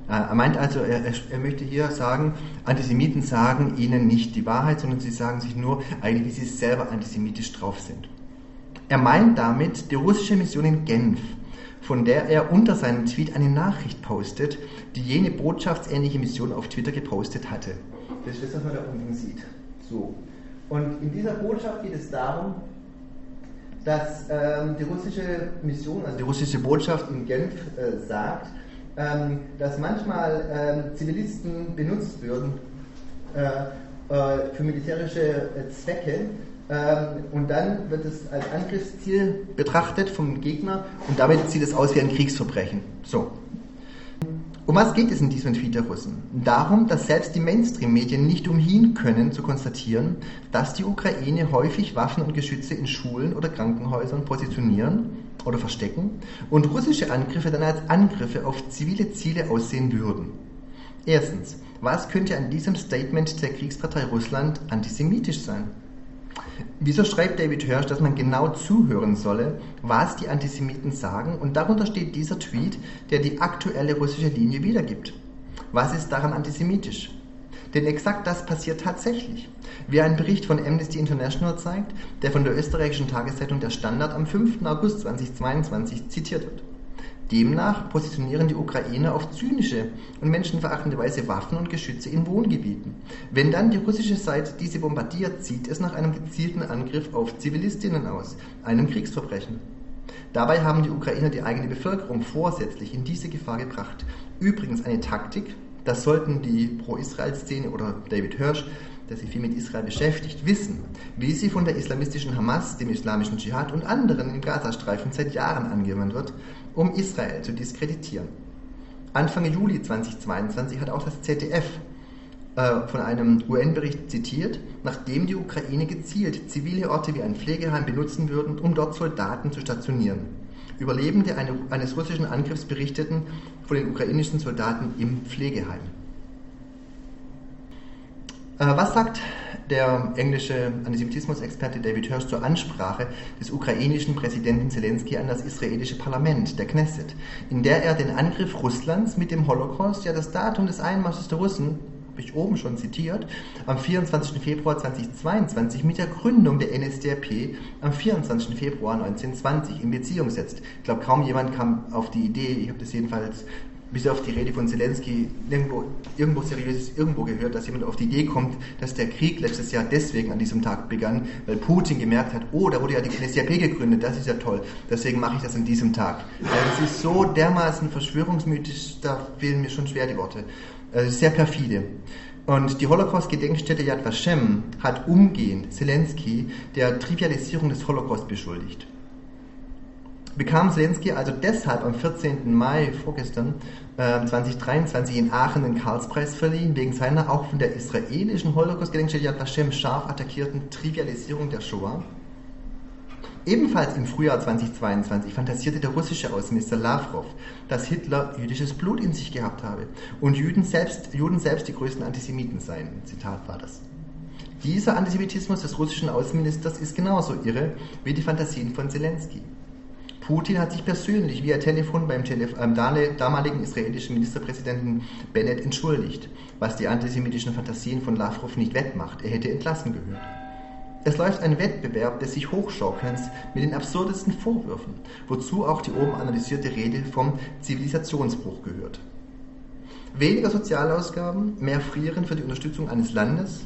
Er meint also, er möchte hier sagen, Antisemiten sagen ihnen nicht die Wahrheit, sondern sie sagen sich nur eigentlich, wie sie selber antisemitisch drauf sind. Er meint damit die russische Mission in Genf, von der er unter seinem Tweet eine Nachricht postet, die jene botschaftsähnliche Mission auf Twitter gepostet hatte. Das ist das, was man da unten sieht. So. Und in dieser Botschaft geht es darum, dass die russische Mission, also die russische Botschaft in Genf sagt, dass manchmal Zivilisten benutzt würden für militärische Zwecke und dann wird es als Angriffsziel betrachtet vom Gegner und damit sieht es aus wie ein Kriegsverbrechen. So. Um was geht es in diesem Tweet der Russen? Darum, dass selbst die Mainstream-Medien nicht umhin können, zu konstatieren, dass die Ukraine häufig Waffen und Geschütze in Schulen oder Krankenhäusern positionieren oder verstecken und russische Angriffe dann als Angriffe auf zivile Ziele aussehen würden. Erstens, was könnte an diesem Statement der Kriegspartei Russland antisemitisch sein? Wieso schreibt David Hirsch, dass man genau zuhören solle, was die Antisemiten sagen? Und darunter steht dieser Tweet, der die aktuelle russische Linie wiedergibt. Was ist daran antisemitisch? Denn exakt das passiert tatsächlich. Wie ein Bericht von Amnesty International zeigt, der von der österreichischen Tageszeitung Der Standard am 5. August 2022 zitiert wird. Demnach positionieren die Ukrainer auf zynische und menschenverachtende Weise Waffen und Geschütze in Wohngebieten. Wenn dann die russische Seite diese bombardiert, sieht es nach einem gezielten Angriff auf Zivilistinnen aus, einem Kriegsverbrechen. Dabei haben die Ukrainer die eigene Bevölkerung vorsätzlich in diese Gefahr gebracht. Übrigens eine Taktik, das sollten die Pro-Israel-Szene oder David Hirsch, der sich viel mit Israel beschäftigt, wissen, wie sie von der islamistischen Hamas, dem islamischen Dschihad und anderen im Gazastreifen seit Jahren angewandt wird, um Israel zu diskreditieren. Anfang Juli 2022 hat auch das ZDF von einem UN-Bericht zitiert, nachdem die Ukraine gezielt zivile Orte wie ein Pflegeheim benutzen würden, um dort Soldaten zu stationieren. Überlebende eines russischen Angriffs berichteten von den ukrainischen Soldaten im Pflegeheim. Was sagt der englische Antisemitismus-Experte David Hirsch zur Ansprache des ukrainischen Präsidenten Selenskyj an das israelische Parlament, der Knesset, in der er den Angriff Russlands mit dem Holocaust, ja das Datum des Einmarsches der Russen, habe ich oben schon zitiert, am 24. Februar 2022 mit der Gründung der NSDAP am 24. Februar 1920 in Beziehung setzt? Ich glaube, kaum jemand kam auf die Idee, ich habe das jedenfalls bis auf die Rede von Selenskyj irgendwo seriös irgendwo gehört, dass jemand auf die Idee kommt, dass der Krieg letztes Jahr deswegen an diesem Tag begann, weil Putin gemerkt hat, oh, da wurde ja die NSDAP gegründet, das ist ja toll, deswegen mache ich das an diesem Tag. Es ist so dermaßen verschwörungsmythisch, da fehlen mir schon schwer die Worte. Sehr perfide. Und die Holocaust-Gedenkstätte Yad Vashem hat umgehend Selenskyj der Trivialisierung des Holocaust beschuldigt. Bekam Selenskyj also deshalb am 14. Mai vorgestern 2023 in Aachen den Karlspreis verliehen, wegen seiner auch von der israelischen Holocaust-Gedenkstätte Yad Vashem scharf attackierten Trivialisierung der Shoah. Ebenfalls im Frühjahr 2022 fantasierte der russische Außenminister Lavrov, dass Hitler jüdisches Blut in sich gehabt habe und Juden selbst die größten Antisemiten seien. Zitat war das. Dieser Antisemitismus des russischen Außenministers ist genauso irre wie die Fantasien von Selenskyj. Putin hat sich persönlich via Telefon beim damaligen israelischen Ministerpräsidenten Bennett entschuldigt, was die antisemitischen Fantasien von Lavrov nicht wettmacht. Er hätte entlassen gehört. Es läuft ein Wettbewerb des sich Hochschaukelns mit den absurdesten Vorwürfen, wozu auch die oben analysierte Rede vom Zivilisationsbruch gehört. Weniger Sozialausgaben, mehr Frieren für die Unterstützung eines Landes,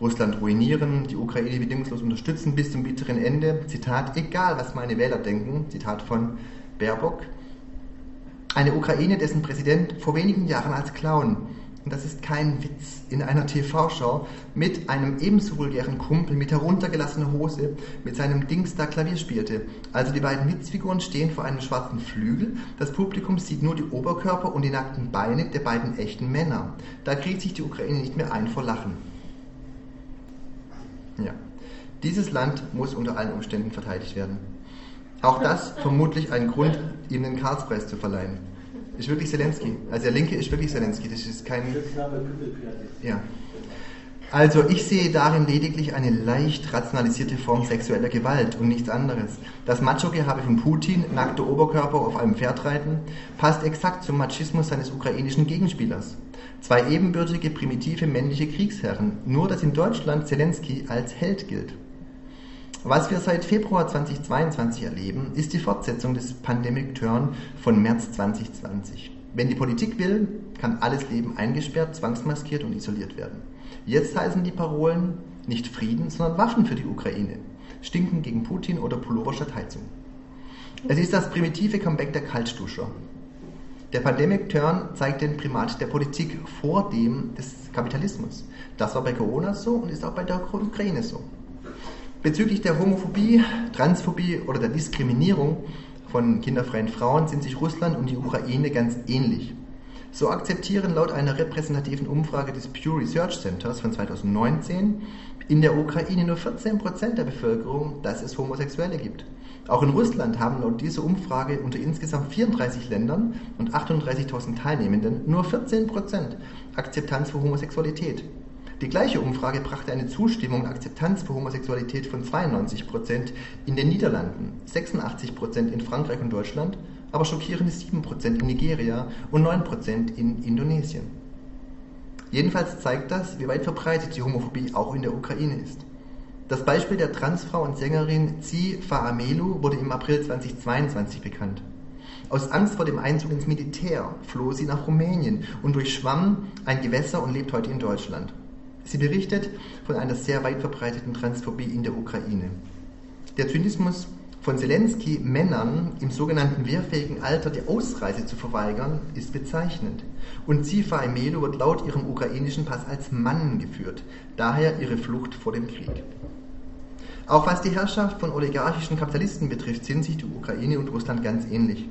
Russland ruinieren, die Ukraine bedingungslos unterstützen bis zum bitteren Ende, Zitat, egal was meine Wähler denken, Zitat von Baerbock. Eine Ukraine, dessen Präsident vor wenigen Jahren als Clown, und das ist kein Witz, in einer TV-Show mit einem ebenso vulgären Kumpel mit heruntergelassener Hose mit seinem Dings da Klavier spielte. Also die beiden Witzfiguren stehen vor einem schwarzen Flügel, das Publikum sieht nur die Oberkörper und die nackten Beine der beiden echten Männer. Da kriegt sich die Ukraine nicht mehr ein vor Lachen. Ja. Dieses Land muss unter allen Umständen verteidigt werden. Auch das vermutlich ein Grund, ihm den Karlspreis zu verleihen. Ist wirklich Selenskyj. Also der Linke ist wirklich Selenskyj. Das ist kein... Ja. Also ich sehe darin lediglich eine leicht rationalisierte Form sexueller Gewalt und nichts anderes. Das Macho-Gehabe von Putin, nackter Oberkörper auf einem Pferd reiten, passt exakt zum Machismus seines ukrainischen Gegenspielers. Zwei ebenbürtige, primitive, männliche Kriegsherren, nur dass in Deutschland Selenskyj als Held gilt. Was wir seit Februar 2022 erleben, ist die Fortsetzung des Pandemic Turn von März 2020. Wenn die Politik will, kann alles Leben eingesperrt, zwangsmaskiert und isoliert werden. Jetzt heißen die Parolen nicht Frieden, sondern Waffen für die Ukraine. Stinken gegen Putin oder Pullover statt Heizung. Es ist das primitive Comeback der Kaltduscher. Der Pandemic Turn zeigt den Primat der Politik vor dem des Kapitalismus. Das war bei Corona so und ist auch bei der Ukraine so. Bezüglich der Homophobie, Transphobie oder der Diskriminierung von kinderfreien Frauen sind sich Russland und die Ukraine ganz ähnlich. So akzeptieren laut einer repräsentativen Umfrage des Pew Research Centers von 2019 in der Ukraine nur 14% der Bevölkerung, dass es Homosexuelle gibt. Auch in Russland haben laut dieser Umfrage unter insgesamt 34 Ländern und 38.000 Teilnehmenden nur 14% Akzeptanz für Homosexualität. Die gleiche Umfrage brachte eine Zustimmung und Akzeptanz für Homosexualität von 92% in den Niederlanden, 86% in Frankreich und Deutschland, aber schockierende 7% in Nigeria und 9% in Indonesien. Jedenfalls zeigt das, wie weit verbreitet die Homophobie auch in der Ukraine ist. Das Beispiel der Transfrau und Sängerin Zi Faramelu wurde im April 2022 bekannt. Aus Angst vor dem Einzug ins Militär floh sie nach Rumänien und durchschwamm ein Gewässer und lebt heute in Deutschland. Sie berichtet von einer sehr weit verbreiteten Transphobie in der Ukraine. Der Zynismus von Selenskyj, Männern im sogenannten wehrfähigen Alter die Ausreise zu verweigern, ist bezeichnend. Und Zifa Emelo wird laut ihrem ukrainischen Pass als Mann geführt, daher ihre Flucht vor dem Krieg. Auch was die Herrschaft von oligarchischen Kapitalisten betrifft, sind sich die Ukraine und Russland ganz ähnlich.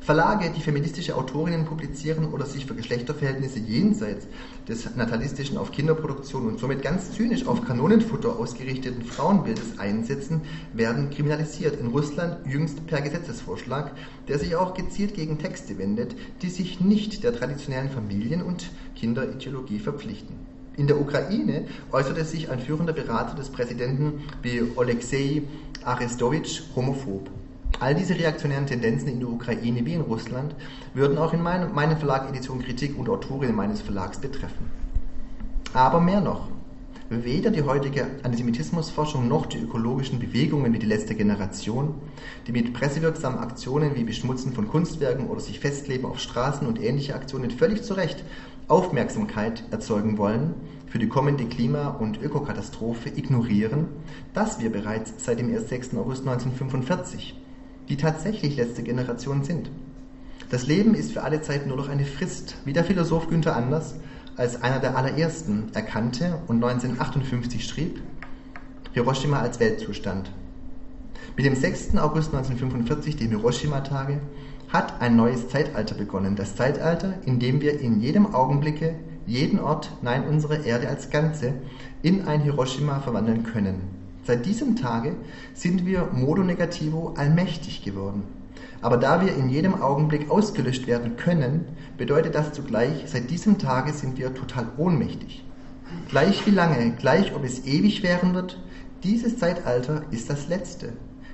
Verlage, die feministische Autorinnen publizieren oder sich für Geschlechterverhältnisse jenseits des natalistischen auf Kinderproduktion und somit ganz zynisch auf Kanonenfutter ausgerichteten Frauenbildes einsetzen, werden kriminalisiert. In Russland jüngst per Gesetzesvorschlag, der sich auch gezielt gegen Texte wendet, die sich nicht der traditionellen Familien- und Kinderideologie verpflichten. In der Ukraine äußerte sich ein führender Berater des Präsidenten wie Oleksiy Arestowitsch homophob. All diese reaktionären Tendenzen in der Ukraine wie in Russland würden auch in meinem Verlag Edition Kritik und Autorinnen meines Verlags betreffen. Aber mehr noch, weder die heutige Antisemitismusforschung noch die ökologischen Bewegungen wie die letzte Generation, die mit pressewirksamen Aktionen wie Beschmutzen von Kunstwerken oder sich Festkleben auf Straßen und ähnliche Aktionen völlig zu Recht Aufmerksamkeit erzeugen wollen, für die kommende Klima- und Ökokatastrophe ignorieren, dass wir bereits seit dem 6. August 1945 die tatsächlich letzte Generation sind. Das Leben ist für alle Zeit nur noch eine Frist, wie der Philosoph Günther Anders als einer der allerersten erkannte und 1958 schrieb, Hiroshima als Weltzustand. Mit dem 6. August 1945, dem Hiroshima-Tage, hat ein neues Zeitalter begonnen. Das Zeitalter, in dem wir in jedem Augenblicke, jeden Ort, nein, unsere Erde als Ganze, in ein Hiroshima verwandeln können. Seit diesem Tage sind wir modo negativo allmächtig geworden. Aber da wir in jedem Augenblick ausgelöscht werden können, bedeutet das zugleich, seit diesem Tage sind wir total ohnmächtig. Gleich wie lange, gleich ob es ewig währen wird, dieses Zeitalter ist das letzte.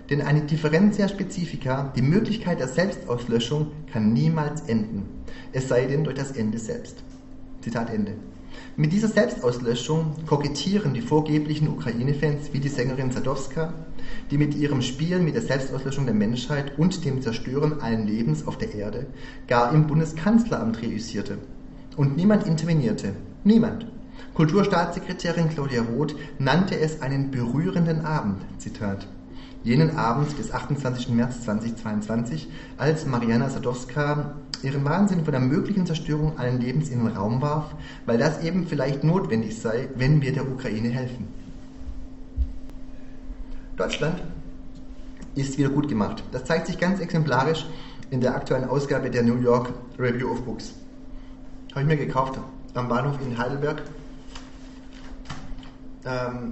Denn eine Differentia Specifica, die Möglichkeit der Selbstauslöschung, kann niemals enden. Es sei denn durch das Ende selbst. Zitat Ende. Mit dieser Selbstauslöschung kokettieren die vorgeblichen Ukraine-Fans wie die Sängerin Sadowska, die mit ihrem Spielen mit der Selbstauslöschung der Menschheit und dem Zerstören allen Lebens auf der Erde gar im Bundeskanzleramt reüssierte. Und niemand intervenierte. Niemand. Kulturstaatssekretärin Claudia Roth nannte es einen berührenden Abend, Zitat. Jenen Abend des 28. März 2022, als Mariana Sadowska ihren Wahnsinn von der möglichen Zerstörung allen Lebens in den Raum warf, weil das eben vielleicht notwendig sei, wenn wir der Ukraine helfen. Deutschland ist wieder gut gemacht. Das zeigt sich ganz exemplarisch in der aktuellen Ausgabe der New York Review of Books. Habe ich mir gekauft am Bahnhof in Heidelberg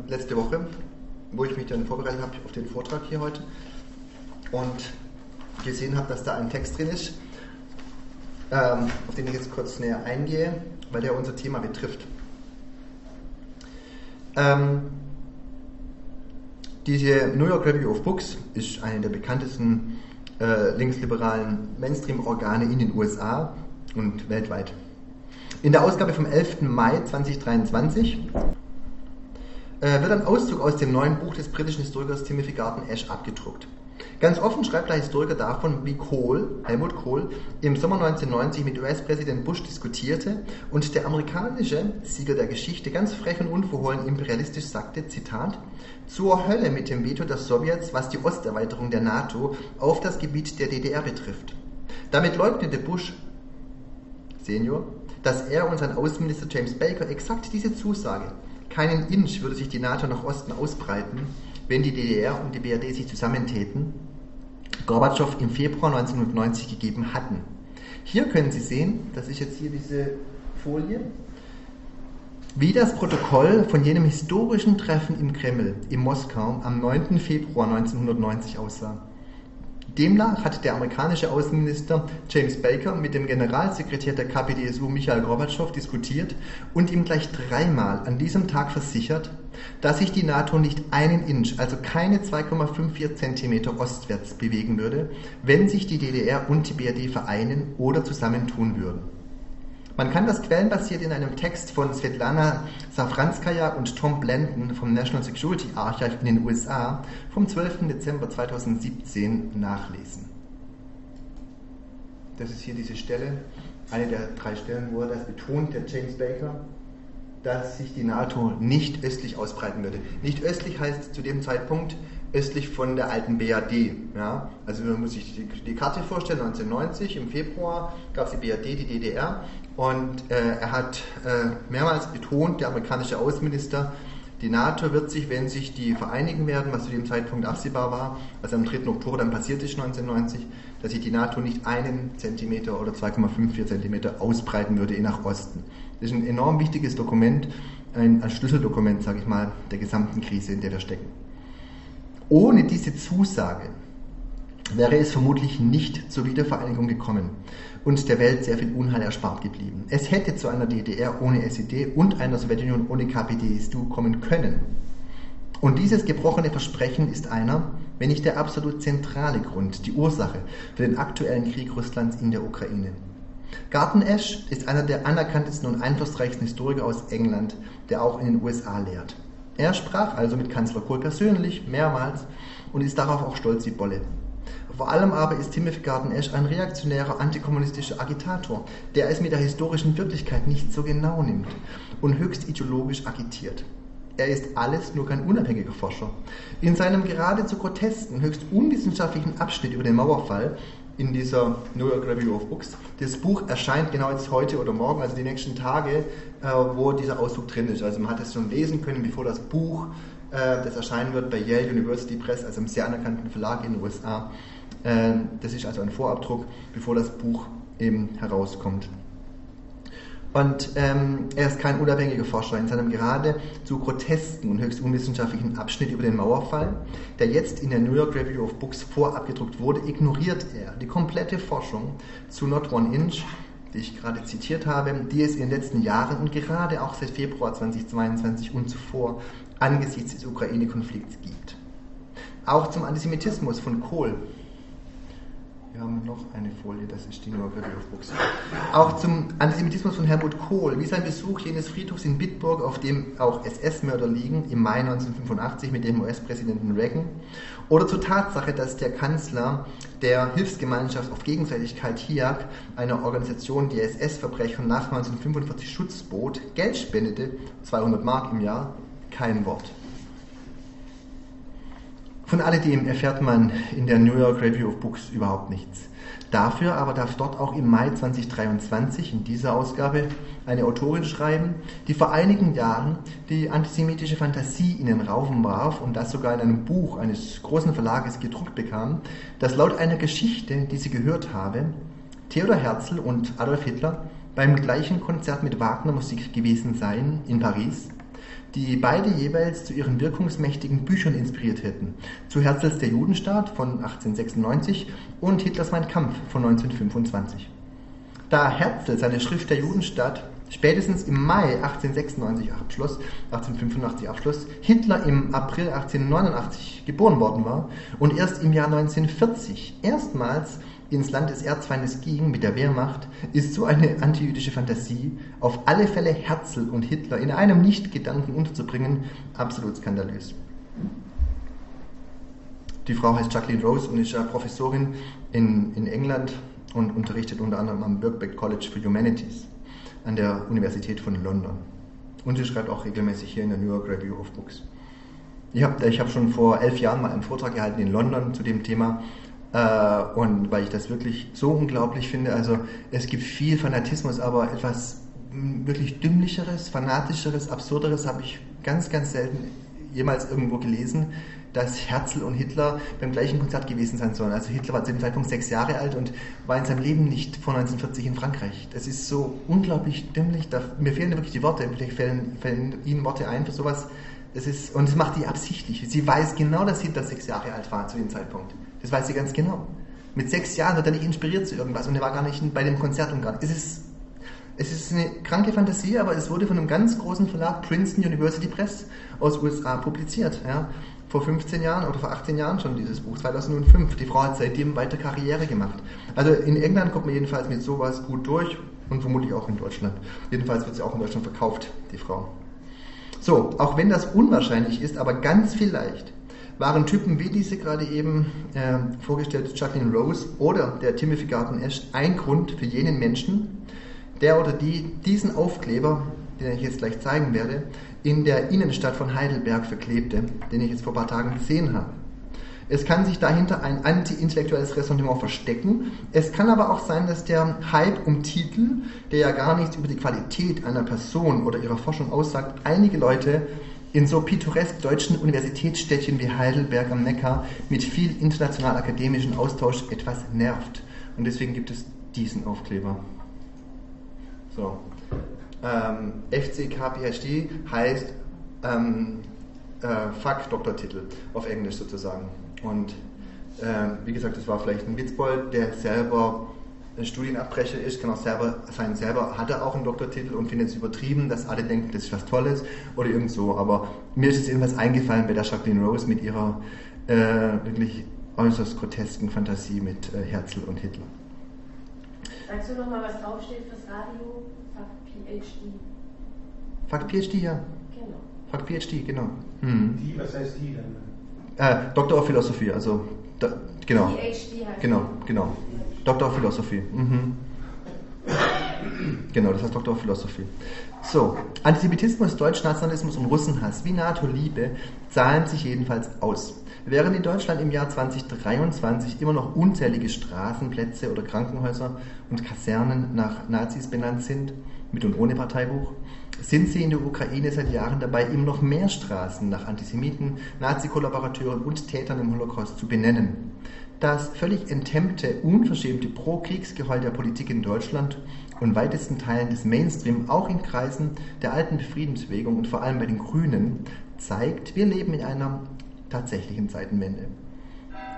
letzte Woche, wo ich mich dann vorbereitet habe auf den Vortrag hier heute und gesehen habe, dass da ein Text drin ist, auf den ich jetzt kurz näher eingehe, weil der unser Thema betrifft. Diese New York Review of Books ist eine der bekanntesten linksliberalen Mainstream-Organe in den USA und weltweit. In der Ausgabe vom 11. Mai 2023 wird ein Auszug aus dem neuen Buch des britischen Historikers Timothy Garton-Ash abgedruckt. Ganz offen schreibt der Historiker davon, wie Helmut Kohl im Sommer 1990 mit US-Präsident Bush diskutierte und der amerikanische Sieger der Geschichte ganz frech und unverhohlen imperialistisch sagte, Zitat, zur Hölle mit dem Veto der Sowjets, was die Osterweiterung der NATO auf das Gebiet der DDR betrifft. Damit leugnete Bush Senior, dass er und sein Außenminister James Baker exakt diese Zusage, keinen Inch würde sich die NATO nach Osten ausbreiten, wenn die DDR und die BRD sich zusammentäten, Gorbatschow im Februar 1990 gegeben hatten. Hier können Sie sehen, das ist jetzt hier diese Folie, wie das Protokoll von jenem historischen Treffen im Kreml in Moskau am 9. Februar 1990 aussah. Demnach hat der amerikanische Außenminister James Baker mit dem Generalsekretär der KPdSU Michail Gorbatschow diskutiert und ihm gleich dreimal an diesem Tag versichert, dass sich die NATO nicht einen Inch, also keine 2,54 Zentimeter ostwärts bewegen würde, wenn sich die DDR und die BRD vereinen oder zusammentun würden. Man kann das quellenbasiert in einem Text von Svetlana Safranskaja und Tom Blanton vom National Security Archive in den USA vom 12. Dezember 2017 nachlesen. Das ist hier diese Stelle, eine der drei Stellen, wo er das betont, der James Baker, dass sich die NATO nicht östlich ausbreiten würde. Nicht östlich heißt zu dem Zeitpunkt östlich von der alten BRD. Ja? Also man muss sich die Karte vorstellen, 1990 im Februar gab es die BRD, die DDR. Und er hat mehrmals betont, der amerikanische Außenminister, die NATO wird sich, wenn sich die vereinigen werden, was zu dem Zeitpunkt absehbar war, was am 3. Oktober dann passiert ist 1990, dass sich die NATO nicht einen Zentimeter oder 2,54 Zentimeter ausbreiten würde, je nach Osten. Das ist ein enorm wichtiges Dokument, ein Schlüsseldokument, sage ich mal, der gesamten Krise, in der wir stecken. Ohne diese Zusage wäre es vermutlich nicht zur Wiedervereinigung gekommen und der Welt sehr viel Unheil erspart geblieben. Es hätte zu einer DDR ohne SED und einer Sowjetunion ohne KPdSU kommen können. Und dieses gebrochene Versprechen ist einer, wenn nicht der absolut zentrale Grund, die Ursache für den aktuellen Krieg Russlands in der Ukraine. Garton-Ash ist einer der anerkanntesten und einflussreichsten Historiker aus England, der auch in den USA lehrt. Er sprach also mit Kanzler Kohl persönlich mehrmals und ist darauf auch stolz wie Bolle. Vor allem aber ist Timothy Garton-Ash ein reaktionärer antikommunistischer Agitator, der es mit der historischen Wirklichkeit nicht so genau nimmt und höchst ideologisch agitiert. Er ist alles nur kein unabhängiger Forscher. In seinem geradezu grotesken, höchst unwissenschaftlichen Abschnitt über den Mauerfall in dieser New York Review of Books, das Buch erscheint genau jetzt heute oder morgen, also die nächsten Tage, wo dieser Ausdruck drin ist. Also man hat es schon lesen können, bevor das Buch, das erscheinen wird bei Yale University Press, also einem sehr anerkannten Verlag in den USA. Das ist also ein Vorabdruck, bevor das Buch eben herauskommt. Und er ist kein unabhängiger Forscher. In seinem geradezu grotesken und höchst unwissenschaftlichen Abschnitt über den Mauerfall, der jetzt in der New York Review of Books vorabgedruckt wurde, ignoriert er die komplette Forschung zu Not One Inch, die ich gerade zitiert habe, die es in den letzten Jahren und gerade auch seit Februar 2022 und zuvor angesichts des Ukraine-Konflikts gibt. Auch zum Antisemitismus von Kohl. Wir haben noch eine Folie, das ist die New York Review of Books. Auch zum Antisemitismus von Helmut Kohl, wie sein Besuch jenes Friedhofs in Bitburg, auf dem auch SS-Mörder liegen, im Mai 1985 mit dem US-Präsidenten Reagan. Oder zur Tatsache, dass der Kanzler der Hilfsgemeinschaft auf Gegenseitigkeit HIAG, einer Organisation, die SS-Verbrechern nach 1945 Schutz bot, Geld spendete, 200 Mark im Jahr, kein Wort. Von alledem erfährt man in der New York Review of Books überhaupt nichts. Dafür aber darf dort auch im Mai 2023 in dieser Ausgabe eine Autorin schreiben, die vor einigen Jahren die antisemitische Fantasie in den Raufen warf und das sogar in einem Buch eines großen Verlages gedruckt bekam, das laut einer Geschichte, die sie gehört habe, Theodor Herzl und Adolf Hitler beim gleichen Konzert mit Wagner-Musik gewesen seien in Paris, die beide jeweils zu ihren wirkungsmächtigen Büchern inspiriert hätten. Zu Herzls Der Judenstaat von 1896 und Hitlers Mein Kampf von 1925. Da Herzl seine Schrift Der Judenstaat spätestens im Mai 1885 abschloss, Hitler im April 1889 geboren worden war und erst im Jahr 1940 erstmals ins Land des Erzfeindes ging mit der Wehrmacht, ist so eine antijüdische Fantasie, auf alle Fälle Herzl und Hitler in einem Nichtgedanken unterzubringen, absolut skandalös. Die Frau heißt Jacqueline Rose und ist Professorin in England und unterrichtet unter anderem am Birkbeck College for Humanities an der Universität von London. Und sie schreibt auch regelmäßig hier in der New York Review of Books. Ich hab schon vor 11 Jahren mal einen Vortrag gehalten in London zu dem Thema, und weil ich das wirklich so unglaublich finde, also es gibt viel Fanatismus, aber etwas wirklich dümmlicheres, fanatischeres, absurderes habe ich ganz, ganz selten jemals irgendwo gelesen, dass Herzl und Hitler beim gleichen Konzert gewesen sein sollen. Also Hitler war zu dem Zeitpunkt 6 Jahre alt und war in seinem Leben nicht vor 1940 in Frankreich. Das ist so unglaublich dümmlich. Mir fehlen wirklich die Worte. Vielleicht fällen Ihnen Worte ein für sowas. Und das macht die absichtlich. Sie weiß genau, dass Hitler 6 Jahre alt war zu dem Zeitpunkt. Das weiß sie ganz genau. Mit 6 Jahren hat er nicht inspiriert zu irgendwas und er war gar nicht bei dem Konzert und gar nicht. Es ist eine kranke Fantasie, aber es wurde von einem ganz großen Verlag, Princeton University Press aus USA, publiziert. Ja. Vor 15 Jahren oder vor 18 Jahren schon dieses Buch, 2005. Die Frau hat seitdem weiter Karriere gemacht. Also in England kommt man jedenfalls mit sowas gut durch und vermutlich auch in Deutschland. Jedenfalls wird sie auch in Deutschland verkauft, die Frau. So, auch wenn das unwahrscheinlich ist, aber ganz vielleicht waren Typen wie diese gerade eben vorgestellte Jacqueline Rose oder der Timothy Garton-Ash ein Grund für jenen Menschen, der oder die diesen Aufkleber, den ich jetzt gleich zeigen werde, in der Innenstadt von Heidelberg verklebte, den ich jetzt vor ein paar Tagen gesehen habe. Es kann sich dahinter ein anti-intellektuelles Ressentiment verstecken. Es kann aber auch sein, dass der Hype um Titel, der ja gar nichts über die Qualität einer Person oder ihrer Forschung aussagt, einige Leute in so pittoresk deutschen Universitätsstädtchen wie Heidelberg am Neckar mit viel international akademischem Austausch etwas nervt. Und deswegen gibt es diesen Aufkleber. So. FCKPHD heißt Fuck Doktortitel auf Englisch sozusagen. Und wie gesagt, das war vielleicht ein Witzbold, der selber Studienabbrecher ist, kann auch selber hat er auch einen Doktortitel und findet es übertrieben, dass alle denken, das ist was Tolles oder irgend so. Aber mir ist jetzt irgendwas eingefallen bei der Jacqueline Rose mit ihrer wirklich äußerst grotesken Fantasie mit Herzl und Hitler. Sagst du nochmal, was draufsteht fürs Radio? Fuck PhD, ja. Genau. Fuck PhD, genau. Hm. Die, was heißt die dann? Doktor of Philosophie, also genau. PhD heißt genau. Doktor of Philosophie. Mhm. Genau, das heißt Doktor of Philosophie. So, Antisemitismus, Deutschnationalismus und Russenhass wie NATO-Liebe zahlen sich jedenfalls aus. Während in Deutschland im Jahr 2023 immer noch unzählige Straßenplätze oder Krankenhäuser und Kasernen nach Nazis benannt sind, mit und ohne Parteibuch, sind sie in der Ukraine seit Jahren dabei, immer noch mehr Straßen nach Antisemiten, Nazi-Kollaborateuren und Tätern im Holocaust zu benennen. Das völlig enthemmte, unverschämte Pro-Kriegsgeheul der Politik in Deutschland und weitesten Teilen des Mainstream, auch in Kreisen der alten Friedensbewegung und vor allem bei den Grünen, zeigt, wir leben in einer tatsächlichen Zeitenwende.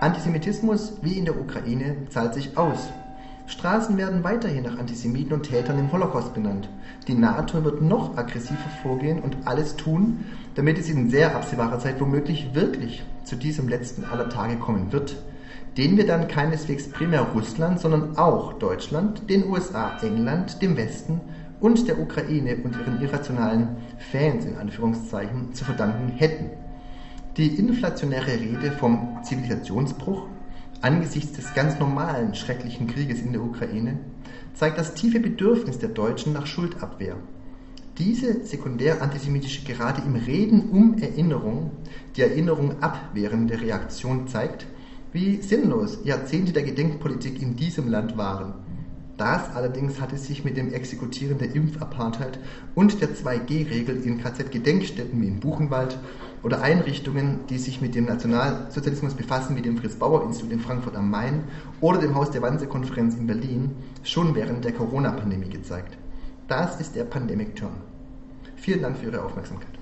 Antisemitismus, wie in der Ukraine, zahlt sich aus. Straßen werden weiterhin nach Antisemiten und Tätern im Holocaust benannt. Die NATO wird noch aggressiver vorgehen und alles tun, damit es in sehr absehbarer Zeit womöglich wirklich zu diesem letzten aller Tage kommen wird, den wir dann keineswegs primär Russland, sondern auch Deutschland, den USA, England, dem Westen und der Ukraine und ihren irrationalen Fans in Anführungszeichen zu verdanken hätten. Die inflationäre Rede vom Zivilisationsbruch angesichts des ganz normalen, schrecklichen Krieges in der Ukraine zeigt das tiefe Bedürfnis der Deutschen nach Schuldabwehr. Diese sekundär-antisemitische gerade im Reden um Erinnerung, die Erinnerung abwehrende Reaktion zeigt, wie sinnlos Jahrzehnte der Gedenkpolitik in diesem Land waren. Das allerdings hatte sich mit dem Exekutieren der Impfapartheid und der 2G-Regel in KZ-Gedenkstätten wie in Buchenwald oder Einrichtungen, die sich mit dem Nationalsozialismus befassen, wie dem Fritz-Bauer-Institut in Frankfurt am Main oder dem Haus der Wannsee-Konferenz in Berlin, schon während der Corona-Pandemie gezeigt. Das ist der Pandemic Turn. Vielen Dank für Ihre Aufmerksamkeit.